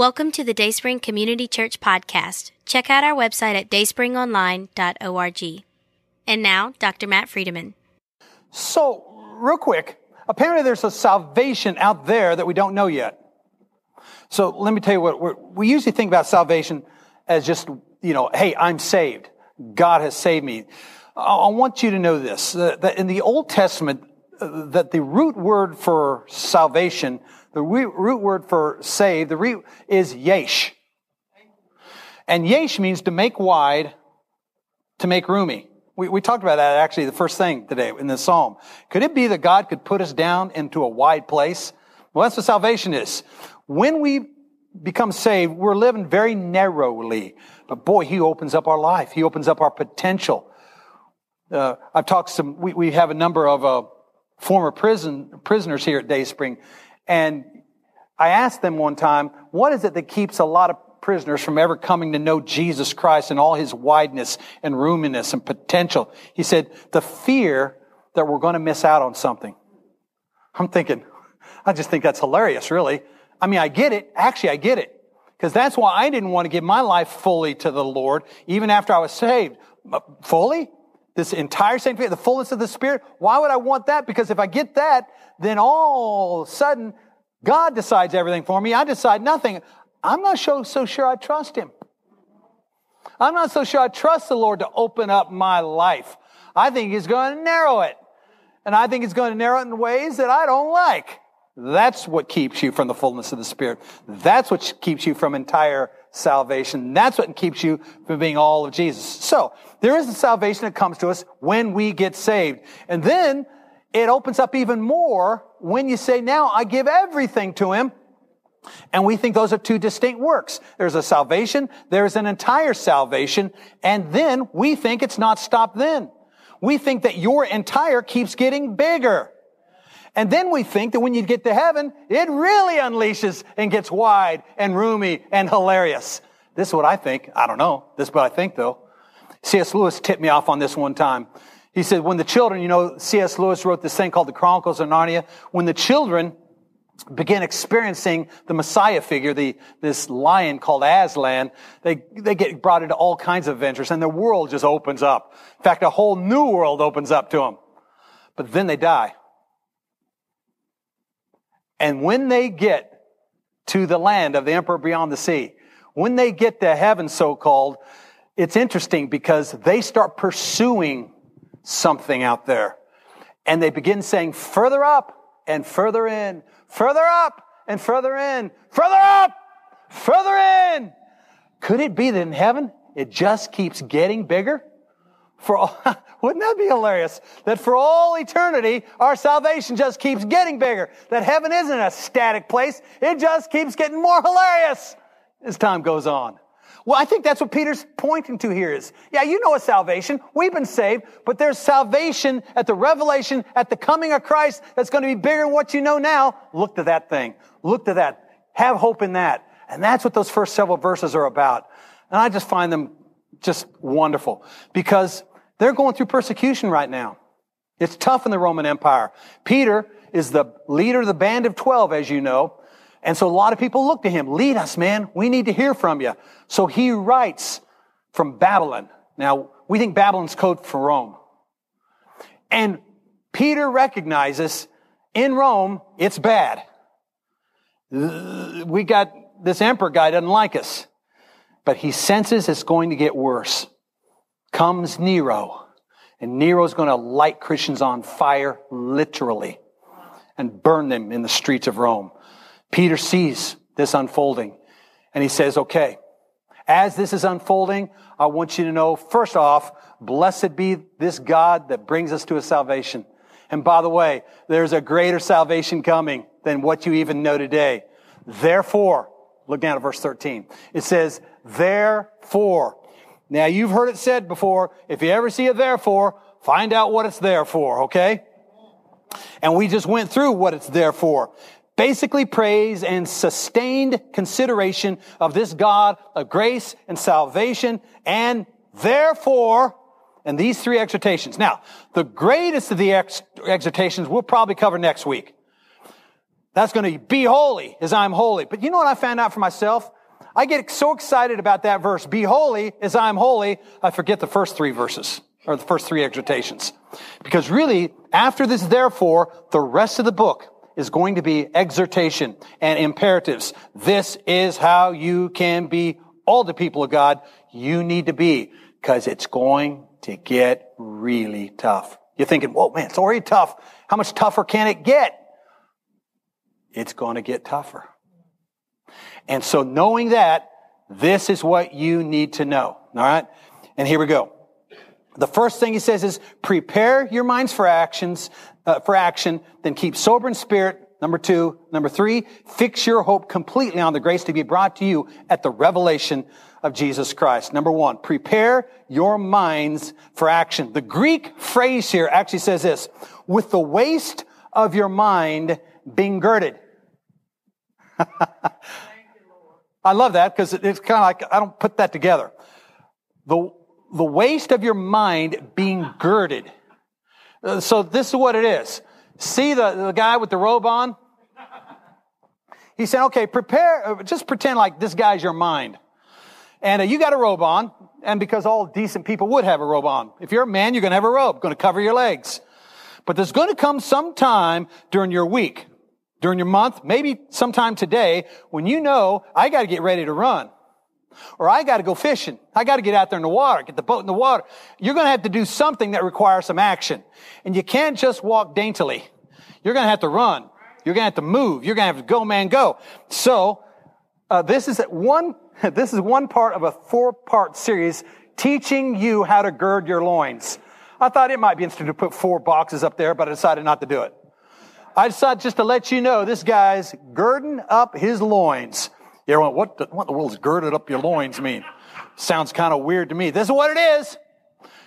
Welcome to the Dayspring Community Church podcast. Check out our website at dayspringonline.org. And now, Dr. Matt Friedemann. So, real quick, apparently there's a salvation out there that we don't know yet. So, let me tell you what, we usually think about salvation as just, hey, I'm saved. God has saved me. I want you to know this, that in the Old Testament, that the root word for salvation, the root word for save, is yesh. And yesh means to make wide, to make roomy. We talked about that actually the first thing today in this psalm. Could it be that God could put us down into a wide place? Well, that's what salvation is. When we become saved, we're living very narrowly. But boy, He opens up our life. He opens up our potential. I've talked some, we have a number of former prisoners here at Dayspring. And I asked them one time, what is it that keeps a lot of prisoners from ever coming to know Jesus Christ and all His wideness and roominess and potential? He said, the fear that we're going to miss out on something. I'm thinking, I just think that's hilarious, really. I mean, I get it. Actually, I get it. Because that's why I didn't want to give my life fully to the Lord, even after I was saved. Fully? This entire sanctification, the fullness of the Spirit? Why would I want that? Because if I get that, then all of a sudden, God decides everything for me. I decide nothing. I'm not so sure I trust Him. I'm not so sure I trust the Lord to open up my life. I think He's going to narrow it. And I think He's going to narrow it in ways that I don't like. That's what keeps you from the fullness of the Spirit. That's what keeps you from entire salvation. That's what keeps you from being all of Jesus. So, there is a salvation that comes to us when we get saved. And then, it opens up even more when you say, now I give everything to Him. And we think those are two distinct works. There's a salvation, there's an entire salvation, and then we think it's not stopped then. We think that your entire keeps getting bigger. And then we think that when you get to heaven, it really unleashes and gets wide and roomy and hilarious. This is what I think. I don't know. This is what I think, though. C.S. Lewis tipped me off on this one time. He said, when the children, C.S. Lewis wrote this thing called the Chronicles of Narnia. When the children begin experiencing the Messiah figure, this lion called Aslan, they get brought into all kinds of adventures, and the world just opens up. In fact, a whole new world opens up to them. But then they die. And when they get to the land of the emperor beyond the sea, when they get to heaven, so-called, it's interesting because they start pursuing something out there. And they begin saying, further up and further in, further up and further in, further up, further in. Could it be that in heaven, it just keeps getting bigger? Wouldn't that be hilarious? That for all eternity, our salvation just keeps getting bigger. That heaven isn't a static place. It just keeps getting more hilarious as time goes on. Well, I think that's what Peter's pointing to here is, yeah, a salvation. We've been saved, but there's salvation at the revelation, at the coming of Christ that's going to be bigger than what you know now. Look to that thing. Look to that. Have hope in that. And that's what those first several verses are about. And I just find them just wonderful because they're going through persecution right now. It's tough in the Roman Empire. Peter is the leader of the band of 12, as you know. And so a lot of people look to him. Lead us, man. We need to hear from you. So he writes from Babylon. Now, we think Babylon's code for Rome. And Peter recognizes in Rome, it's bad. We got this emperor guy doesn't like us. But he senses it's going to get worse. Comes Nero, and Nero's going to light Christians on fire, literally, and burn them in the streets of Rome. Peter sees this unfolding, and he says, okay, as this is unfolding, I want you to know, first off, blessed be this God that brings us to a salvation. And by the way, there's a greater salvation coming than what you even know today. Therefore, look down at verse 13. It says, therefore. Now, you've heard it said before, if you ever see a therefore, find out what it's there for, okay? And we just went through what it's there for. Basically, praise and sustained consideration of this God of grace and salvation, and therefore, and these three exhortations. Now, the greatest of the exhortations we'll probably cover next week. That's going to be holy as I'm holy. But you know what I found out for myself? I get so excited about that verse, be holy as I'm holy, I forget the first three verses, or the first three exhortations. Because really, after this therefore, the rest of the book is going to be exhortation and imperatives. This is how you can be all the people of God you need to be, because it's going to get really tough. You're thinking, whoa, man, it's already tough. How much tougher can it get? It's going to get tougher. And so knowing that, this is what you need to know. All right? And here we go. The first thing he says is prepare your minds for action, then keep sober in spirit. Number two. Number three, fix your hope completely on the grace to be brought to you at the revelation of Jesus Christ. Number one, prepare your minds for action. The Greek phrase here actually says this, with the waist of your mind being girded. I love that because it's kind of like, I don't put that together. The waist of your mind being girded. So this is what it is. See the guy with the robe on? He said, okay, prepare, just pretend like this guy's your mind. And you got a robe on, and because all decent people would have a robe on. If you're a man, you're going to have a robe, going to cover your legs. But there's going to come some time during your week, during your month, maybe sometime today, when you know, I got to get ready to run. Or I got to go fishing. I got to get out there in the water, get the boat in the water. You're going to have to do something that requires some action. And you can't just walk daintily. You're going to have to run. You're going to have to move. You're going to have to go, man, go. So, this is one part of a four-part series teaching you how to gird your loins. I thought it might be interesting to put four boxes up there, but I decided not to do it. I decided just to let you know this guy's girding up his loins. You ever went, what in the world does girded up your loins mean? Sounds kind of weird to me. This is what it is.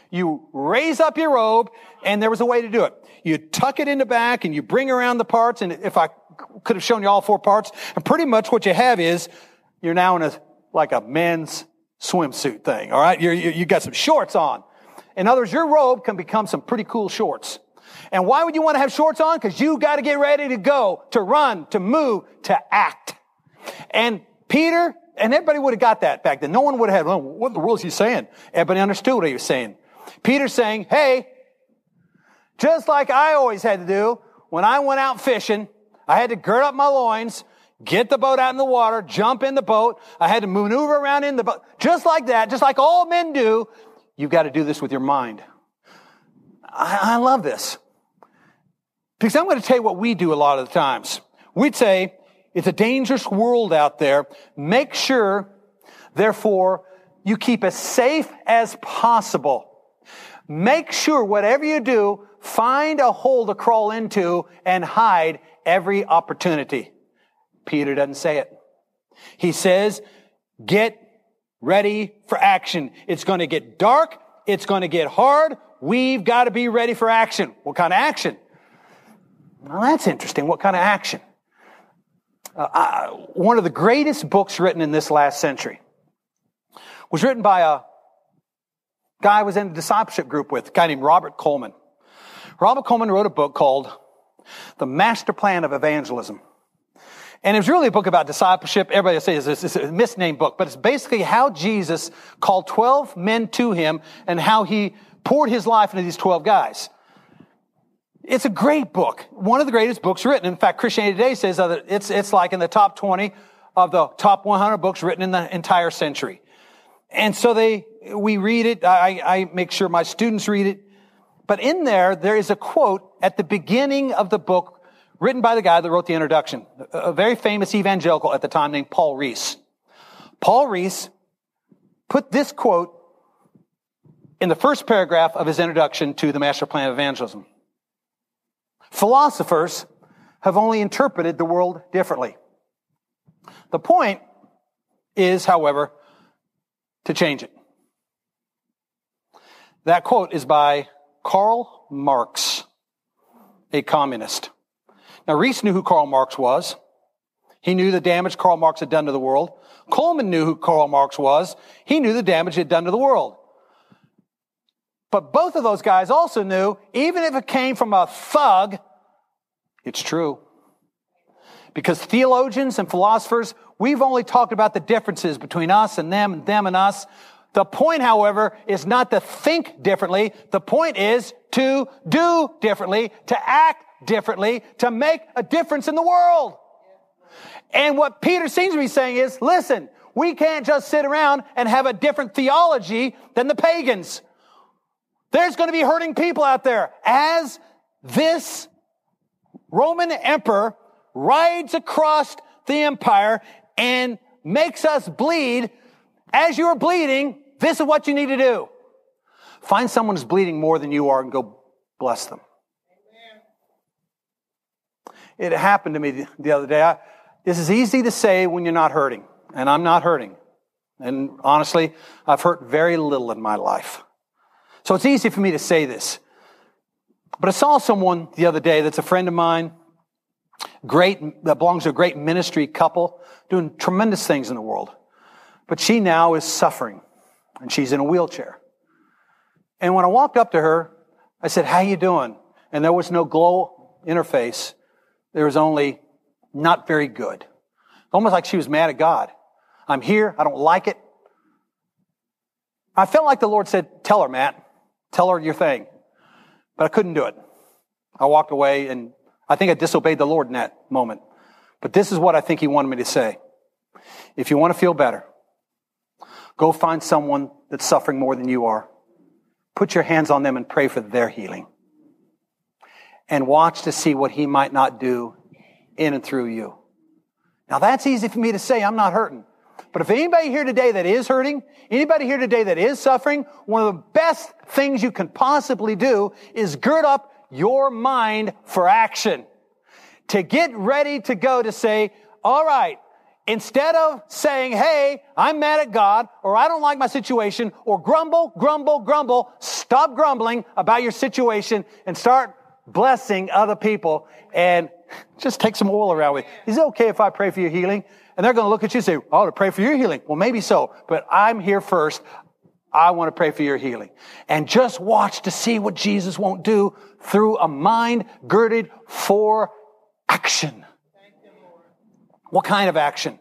You raise up your robe, and there was a way to do it. You tuck it in the back, and you bring around the parts, and if I could have shown you all four parts, and pretty much what you have is you're now in a men's swimsuit thing, all right? You got some shorts on. In other words, your robe can become some pretty cool shorts. And why would you want to have shorts on? Because you got to get ready to go, to run, to move, to act. And Peter, and everybody would have got that back then. No one would have had, what in the world is he saying? Everybody understood what he was saying. Peter's saying, hey, just like I always had to do, when I went out fishing, I had to gird up my loins, get the boat out in the water, jump in the boat. I had to maneuver around in the boat. Just like that, just like all men do, you've got to do this with your mind. I love this. Because I'm going to tell you what we do a lot of the times. We'd say, it's a dangerous world out there. Make sure, therefore, you keep as safe as possible. Make sure whatever you do, find a hole to crawl into and hide every opportunity. Peter doesn't say it. He says, get ready for action. It's going to get dark. It's going to get hard. We've got to be ready for action. What kind of action? Well, that's interesting. What kind of action? One of the greatest books written in this last century was written by a guy I was in a discipleship group with, a guy named Robert Coleman. Robert Coleman wrote a book called The Master Plan of Evangelism. And it was really a book about discipleship. Everybody says it's a misnamed book, but it's basically how Jesus called 12 men to him and how he poured his life into these 12 guys. It's a great book, one of the greatest books written. In fact, Christianity Today says that it's like in the top 20 of the top 100 books written in the entire century. And so we read it. I make sure my students read it. But in there is a quote at the beginning of the book written by the guy that wrote the introduction, a very famous evangelical at the time named Paul Rees. Paul Rees put this quote in the first paragraph of his introduction to the Master Plan of Evangelism. Philosophers have only interpreted the world differently. The point is, however, to change it. That quote is by Karl Marx, a communist. Now, Rees knew who Karl Marx was. He knew the damage Karl Marx had done to the world. Coleman knew who Karl Marx was. He knew the damage he had done to the world. But both of those guys also knew, even if it came from a thug, it's true. Because theologians and philosophers, we've only talked about the differences between us and them and us. The point, however, is not to think differently. The point is to do differently, to act differently, to make a difference in the world. And what Peter seems to be saying is, listen, we can't just sit around and have a different theology than the pagans. There's going to be hurting people out there. As this Roman emperor rides across the empire and makes us bleed, as you're bleeding, this is what you need to do. Find someone who's bleeding more than you are and go bless them. It happened to me the other day. This is easy to say when you're not hurting, and I'm not hurting. And honestly, I've hurt very little in my life. So it's easy for me to say this. But I saw someone the other day that's a friend of mine, that belongs to a great ministry couple, doing tremendous things in the world. But she now is suffering, and she's in a wheelchair. And when I walked up to her, I said, "How you doing?" And there was no glow in her face. There was only not very good. Almost like she was mad at God. I'm here. I don't like it. I felt like the Lord said, "Tell her, Matt. Tell her your thing." But I couldn't do it. I walked away, and I think I disobeyed the Lord in that moment. But this is what I think he wanted me to say. If you want to feel better, go find someone that's suffering more than you are. Put your hands on them and pray for their healing. And watch to see what he might not do in and through you. Now, that's easy for me to say. I'm not hurting. But if anybody here today that is hurting, anybody here today that is suffering, one of the best things you can possibly do is gird up your mind for action. To get ready to go to say, all right, instead of saying, hey, I'm mad at God, or I don't like my situation, or grumble, stop grumbling about your situation and start blessing other people and just take some oil around with you. Is it okay if I pray for your healing? And they're going to look at you and say, oh, to pray for your healing. Well, maybe so, but I'm here first. I want to pray for your healing. And just watch to see what Jesus won't do through a mind girded for action. Thank you, Lord. What kind of action?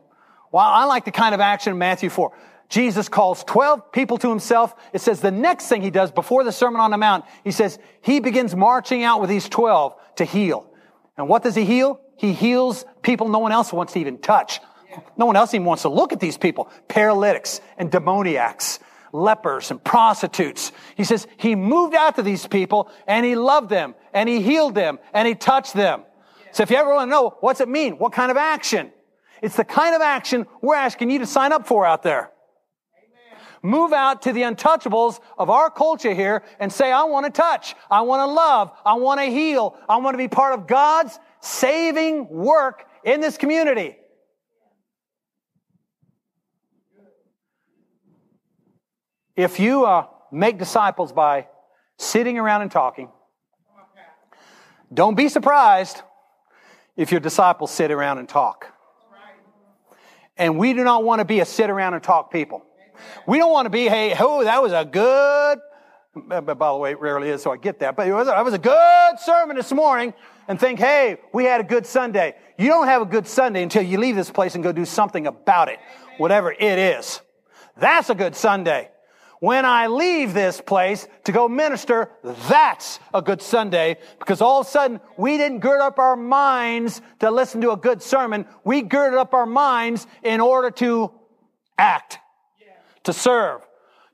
Well, I like the kind of action in Matthew 4. Jesus calls 12 people to himself. It says the next thing he does before the Sermon on the Mount, he says he begins marching out with these 12 to heal. And what does he heal? He heals people no one else wants to even touch. No one else even wants to look at these people. Paralytics and demoniacs, lepers and prostitutes. He says he moved out to these people and he loved them and he healed them and he touched them. So if you ever want to know, what's it mean? What kind of action? It's the kind of action we're asking you to sign up for out there. Move out to the untouchables of our culture here and say, I want to touch. I want to love. I want to heal. I want to be part of God's saving work in this community. If you make disciples by sitting around and talking, don't be surprised if your disciples sit around and talk. And we do not want to be a sit around and talk people. We don't want to be, hey, oh, that was a good, by the way, it rarely is, so I get that, but it was a good sermon this morning, and think, hey, we had a good Sunday. You don't have a good Sunday until you leave this place and go do something about it, whatever it is. That's a good Sunday. When I leave this place to go minister, that's a good Sunday, because all of a sudden we didn't gird up our minds to listen to a good sermon. We girded up our minds in order to act, to serve,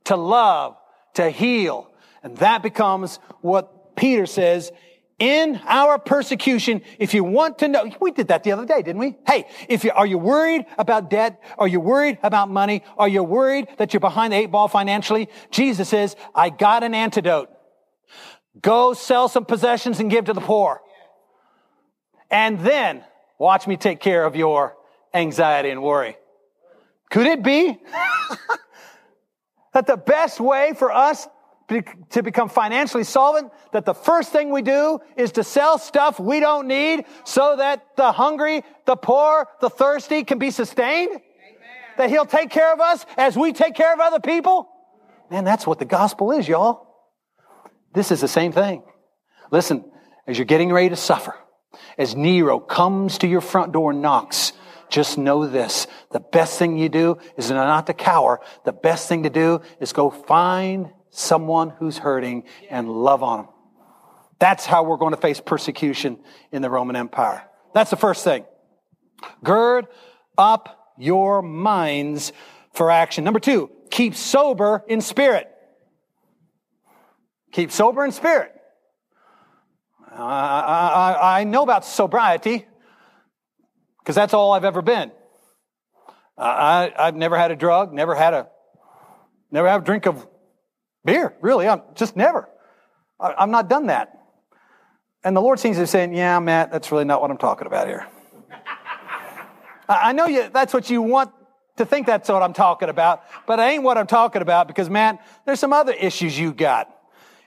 to love, to heal. And that becomes what Peter says, in our persecution, if you want to know, we did that the other day, didn't we? Hey, are you worried about debt? Are you worried about money? Are you worried that you're behind the eight ball financially? Jesus says, I got an antidote. Go sell some possessions and give to the poor. And then watch me take care of your anxiety and worry. Could it be that the best way for us to become financially solvent, that the first thing we do is to sell stuff we don't need so that the hungry, the poor, the thirsty can be sustained? Amen. That he'll take care of us as we take care of other people? Man, that's what the gospel is, y'all. This is the same thing. Listen, as you're getting ready to suffer, As Nero comes to your front door and knocks, just know this. The best thing you do is not to cower. The best thing to do is go find someone who's hurting and love on them. That's how we're going to face persecution in the Roman Empire. That's the first thing. Gird up your minds for action. Number two, keep sober in spirit. Keep sober in spirit. I know about sobriety because that's all I've ever been. I've never had a drug, never had a drink of beer, really. I'm just never. I've not done that. And the Lord seems to be saying, yeah, Matt, that's really not what I'm talking about here. I know you. That's what you want to think that's what I'm talking about, but it ain't what I'm talking about because, Matt, there's some other issues you got.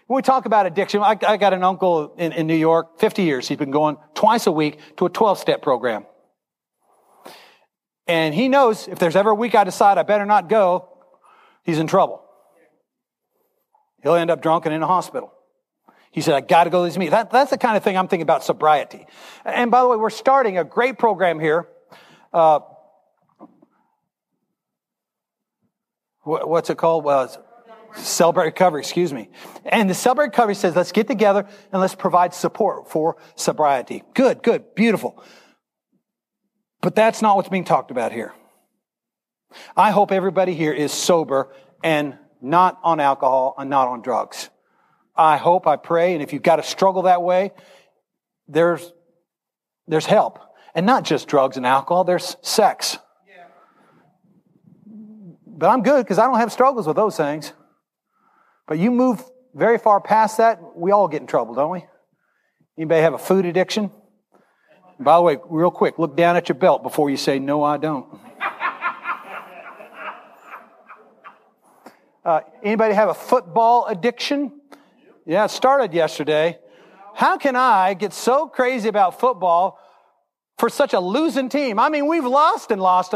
When we talk about addiction, I got an uncle in New York, 50 years. He's been going twice a week to a 12-step program. And he knows if there's ever a week I decide I better not go, he's in trouble. He'll end up drunk and in a hospital. He said, I got to go to these meetings. That's the kind of thing I'm thinking about sobriety. And by the way, we're starting a great program here. What's it called? Celebrate Recovery, And the Celebrate Recovery says, let's get together and let's provide support for sobriety. Good, beautiful. But that's not what's being talked about here. I hope everybody here is sober and not on alcohol and not on drugs. I hope, I pray, and if you've got to struggle that way, there's help. And not just drugs and alcohol, there's sex. Yeah. But I'm good because I don't have struggles with those things. But you move very far past that, we all get in trouble, don't we? Anybody have a food addiction? And by the way, real quick, look down at your belt before you say, no, I don't. Anybody have a football addiction? Yeah, it started yesterday. How can I get so crazy about football for such a losing team? I mean, we've lost and lost.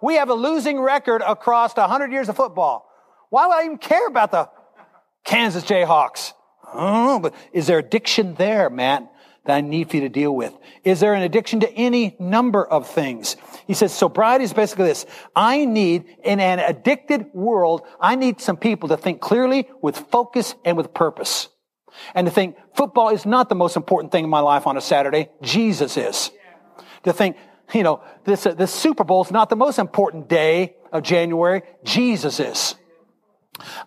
We have a losing record across 100 years of football. Why would I even care about the Kansas Jayhawks? I don't know, but is there addiction there, Matt, that I need for you to deal with? Is there an addiction to any number of things? He says, sobriety is basically this. I need, in an addicted world, I need some people to think clearly with focus and with purpose. And to think, football is not the most important thing in my life on a Saturday. Jesus is. Yeah. To think, you know, this Super Bowl is not the most important day of January. Jesus is.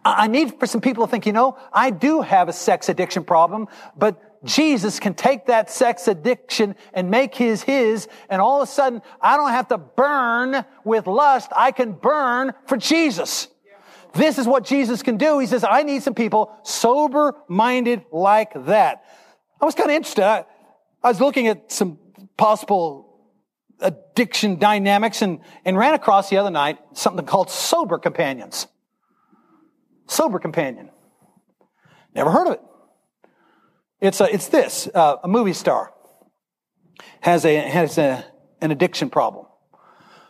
I need for some people to think, you know, I do have a sex addiction problem, but Jesus can take that sex addiction and make his, and all of a sudden, I don't have to burn with lust. I can burn for Jesus. This is what Jesus can do. He says, I need some people sober-minded like that. I was kind of interested. I was looking at some possible addiction dynamics and ran across the other night something called sober companions. Sober companion. Never heard of it. It's a movie star has an addiction problem,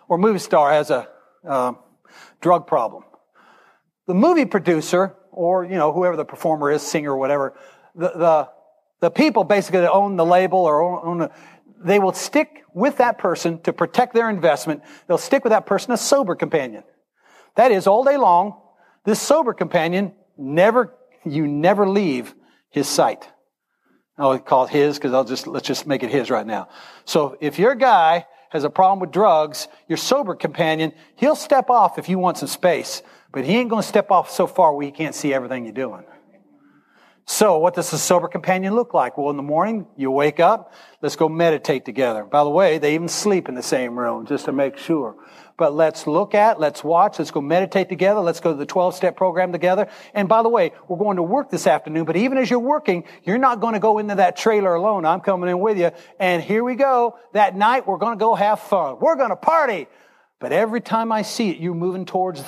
or a movie star has a drug problem. The movie producer, or you know whoever the performer is, singer or whatever, the people basically that own the label or own they will stick with that person to protect their investment. They'll stick with that person, a sober companion. That is, all day long, this sober companion never leave his sight. I'll call it his because let's just make it his right now. So if your guy has a problem with drugs, your sober companion, he'll step off if you want some space. But he ain't going to step off so far where he can't see everything you're doing. So what does a sober companion look like? Well, in the morning, you wake up. Let's go meditate together. By the way, they even sleep in the same room just to make sure. But let's watch, let's go meditate together. Let's go to the 12-step program together. And by the way, we're going to work this afternoon. But even as you're working, you're not going to go into that trailer alone. I'm coming in with you. And here we go. That night, we're going to go have fun. We're going to party. But every time I see it, you're moving towards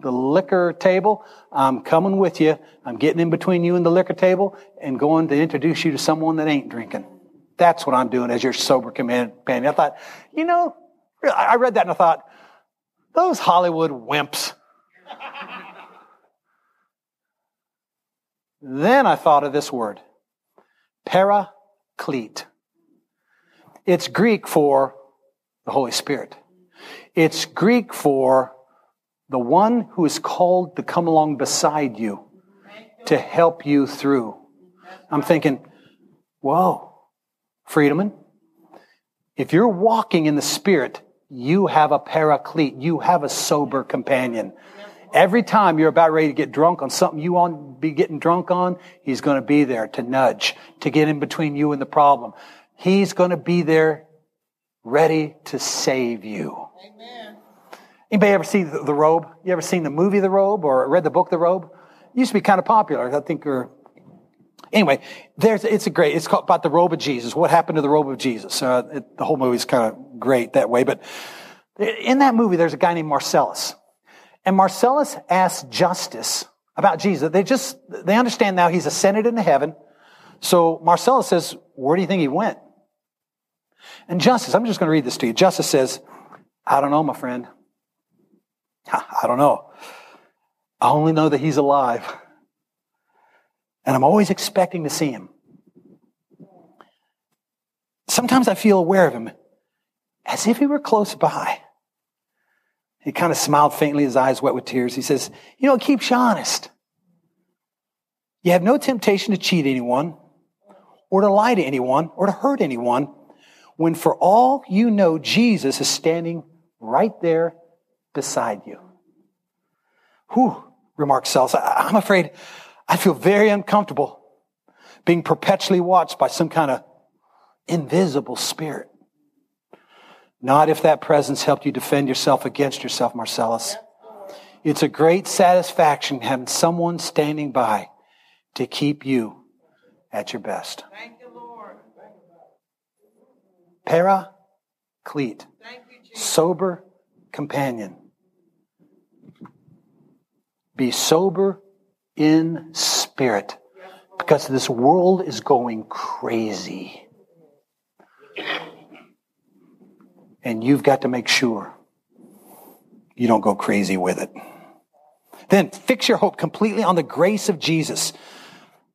the liquor table. I'm coming with you. I'm getting in between you and the liquor table and going to introduce you to someone that ain't drinking. That's what I'm doing as your sober companion. I thought, you know, I read that and I thought, those Hollywood wimps. Then I thought of this word, Paraclete. It's Greek for the Holy Spirit. It's Greek for the one who is called to come along beside you to help you through. I'm thinking, whoa, Friedemann, if you're walking in the Spirit, you have a paraclete. You have a sober companion. Every time you're about ready to get drunk on something you want to be getting drunk on, he's going to be there to nudge, to get in between you and the problem. He's going to be there ready to save you. Amen. Anybody ever see The Robe? You ever seen the movie The Robe or read the book The Robe? It used to be kind of popular. I think you're... Anyway, it's called about the robe of Jesus. What happened to the robe of Jesus? The whole movie's kind of great that way. But in that movie, there's a guy named Marcellus. And Marcellus asks Justus about Jesus. They understand now he's ascended into heaven. So Marcellus says, where do you think he went? And Justus, I'm just going to read this to you. Justus says, I don't know, my friend. I don't know. I only know that he's alive. And I'm always expecting to see him. Sometimes I feel aware of him, as if he were close by. He kind of smiled faintly, his eyes wet with tears. He says, you know, it keeps you honest. You have no temptation to cheat anyone, or to lie to anyone, or to hurt anyone, when for all you know, Jesus is standing right there beside you. Whew, remarked Cells, I'm afraid I feel very uncomfortable being perpetually watched by some kind of invisible spirit. Not if that presence helped you defend yourself against yourself, Marcellus. It's a great satisfaction having someone standing by to keep you at your best. Thank you, Lord. Paraclete. Thank you, Jesus. Sober companion. Be sober in spirit, because this world is going crazy. And you've got to make sure you don't go crazy with it. Then fix your hope completely on the grace of Jesus.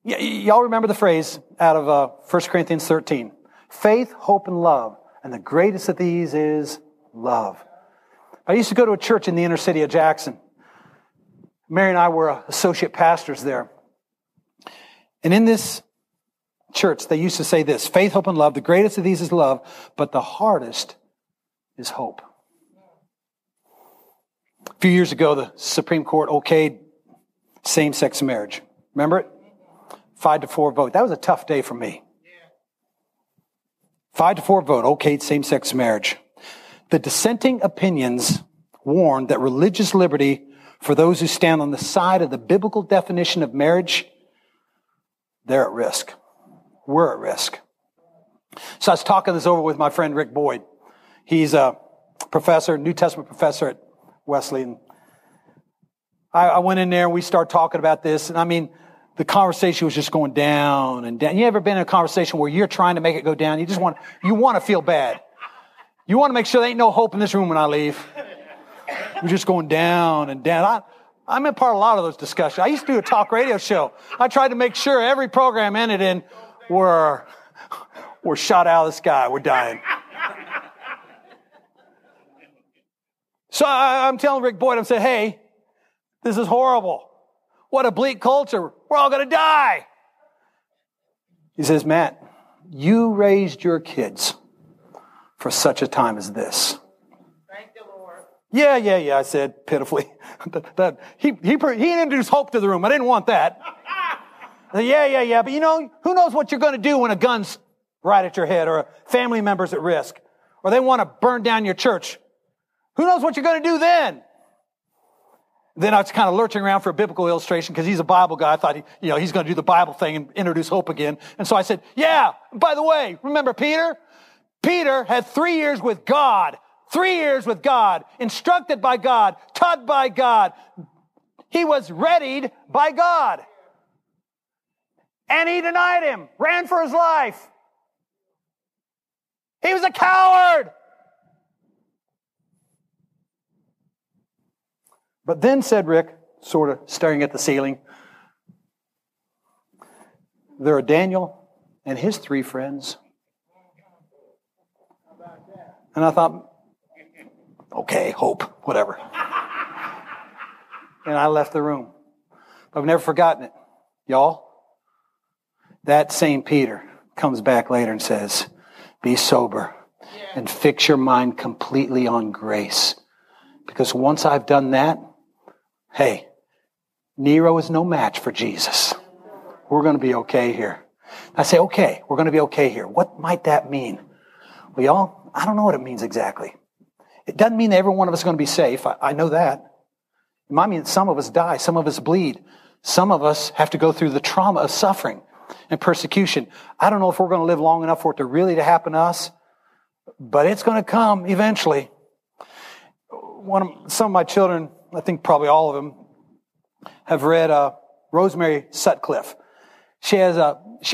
Y'all remember the phrase out of 1 Corinthians 13. Faith, hope, and love. And the greatest of these is love. I used to go to a church in the inner city of Jackson. Mary and I were associate pastors there. And in this church, they used to say this, faith, hope, and love. The greatest of these is love, but the hardest is hope. A few years ago, the Supreme Court okayed same-sex marriage. Remember it? 5-4 vote. That was a tough day for me. 5-4 vote okayed same-sex marriage. The dissenting opinions warned that religious liberty for those who stand on the side of the biblical definition of marriage, they're at risk. We're at risk. So I was talking this over with my friend Rick Boyd. He's a professor, New Testament professor at Wesleyan. I went in there and we started talking about this. And I mean, the conversation was just going down and down. You ever been in a conversation where you're trying to make it go down? You want to feel bad. You want to make sure there ain't no hope in this room when I leave. We're just going down and down. I'm in part of a lot of those discussions. I used to do a talk radio show. I tried to make sure every program ended in, we're shot out of the sky. We're dying. So I'm telling Rick Boyd, I'm saying, hey, this is horrible. What a bleak culture. We're all going to die. He says, Matt, you raised your kids for such a time as this. Yeah, I said pitifully. He introduced hope to the room. I didn't want that. Said, yeah. But you know, who knows what you're going to do when a gun's right at your head or a family member's at risk or they want to burn down your church. Who knows what you're going to do then? Then I was kind of lurching around for a biblical illustration because he's a Bible guy. I thought, he's going to do the Bible thing and introduce hope again. And so I said, yeah, by the way, remember Peter? Peter had 3 years with God. 3 years with God, instructed by God, taught by God. He was readied by God. And he denied him, ran for his life. He was a coward. But then, said Rick, sort of staring at the ceiling, there are Daniel and his three friends. And I thought, okay, hope, whatever. And I left the room. But I've never forgotten it, y'all. That same Peter comes back later and says, be sober and fix your mind completely on grace. Because once I've done that, hey, Nero is no match for Jesus. We're going to be okay here. I say, okay, we're going to be okay here. What might that mean? Well, y'all, I don't know what it means exactly. It doesn't mean that every one of us is going to be safe. I know that. It might mean some of us die, some of us bleed, some of us have to go through the trauma of suffering and persecution. I don't know if we're going to live long enough for it to really to happen to us, but it's going to come eventually. Some of my children, I think probably all of them, have read Rosemary Sutcliffe. She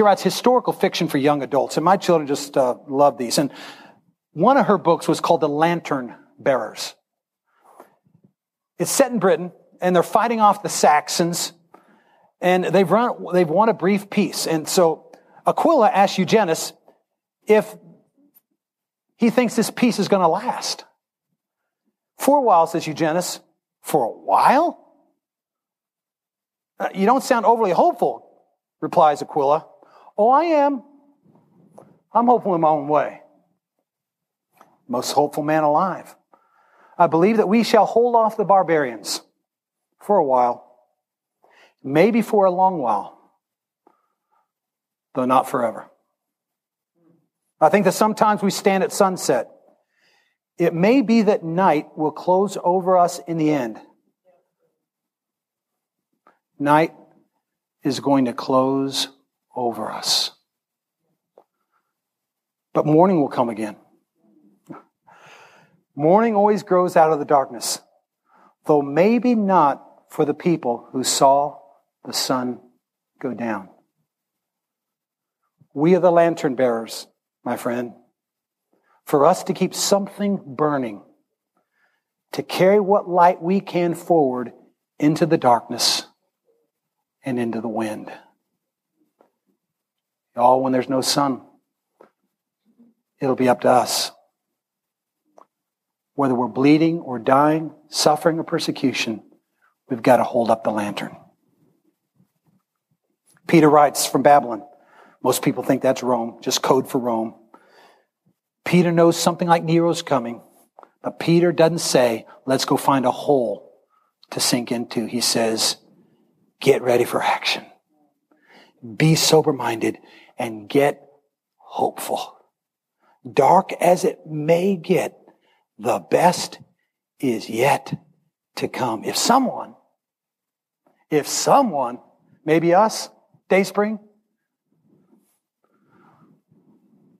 writes historical fiction for young adults, and my children just love these. And one of her books was called The Lantern Bearers. It's set in Britain, and they're fighting off the Saxons, and they've won a brief peace. And so Aquila asks Eugenius if he thinks this peace is going to last. For a while, says Eugenius. For a while? You don't sound overly hopeful, replies Aquila. Oh, I am. I'm hopeful in my own way. Most hopeful man alive. I believe that we shall hold off the barbarians for a while, maybe for a long while, though not forever. I think that sometimes we stand at sunset. It may be that night will close over us in the end. Night is going to close over us. But morning will come again. Morning always grows out of the darkness, though maybe not for the people who saw the sun go down. We are the lantern bearers, my friend, for us to keep something burning, to carry what light we can forward into the darkness and into the wind. Y'all, when there's no sun, it'll be up to us. Whether we're bleeding or dying, suffering or persecution, we've got to hold up the lantern. Peter writes from Babylon. Most people think that's Rome, just code for Rome. Peter knows something like Nero's coming, but Peter doesn't say, let's go find a hole to sink into. He says, get ready for action. Be sober-minded and get hopeful. Dark as it may get, the best is yet to come. If someone, maybe us, Dayspring,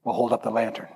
will hold up the lantern.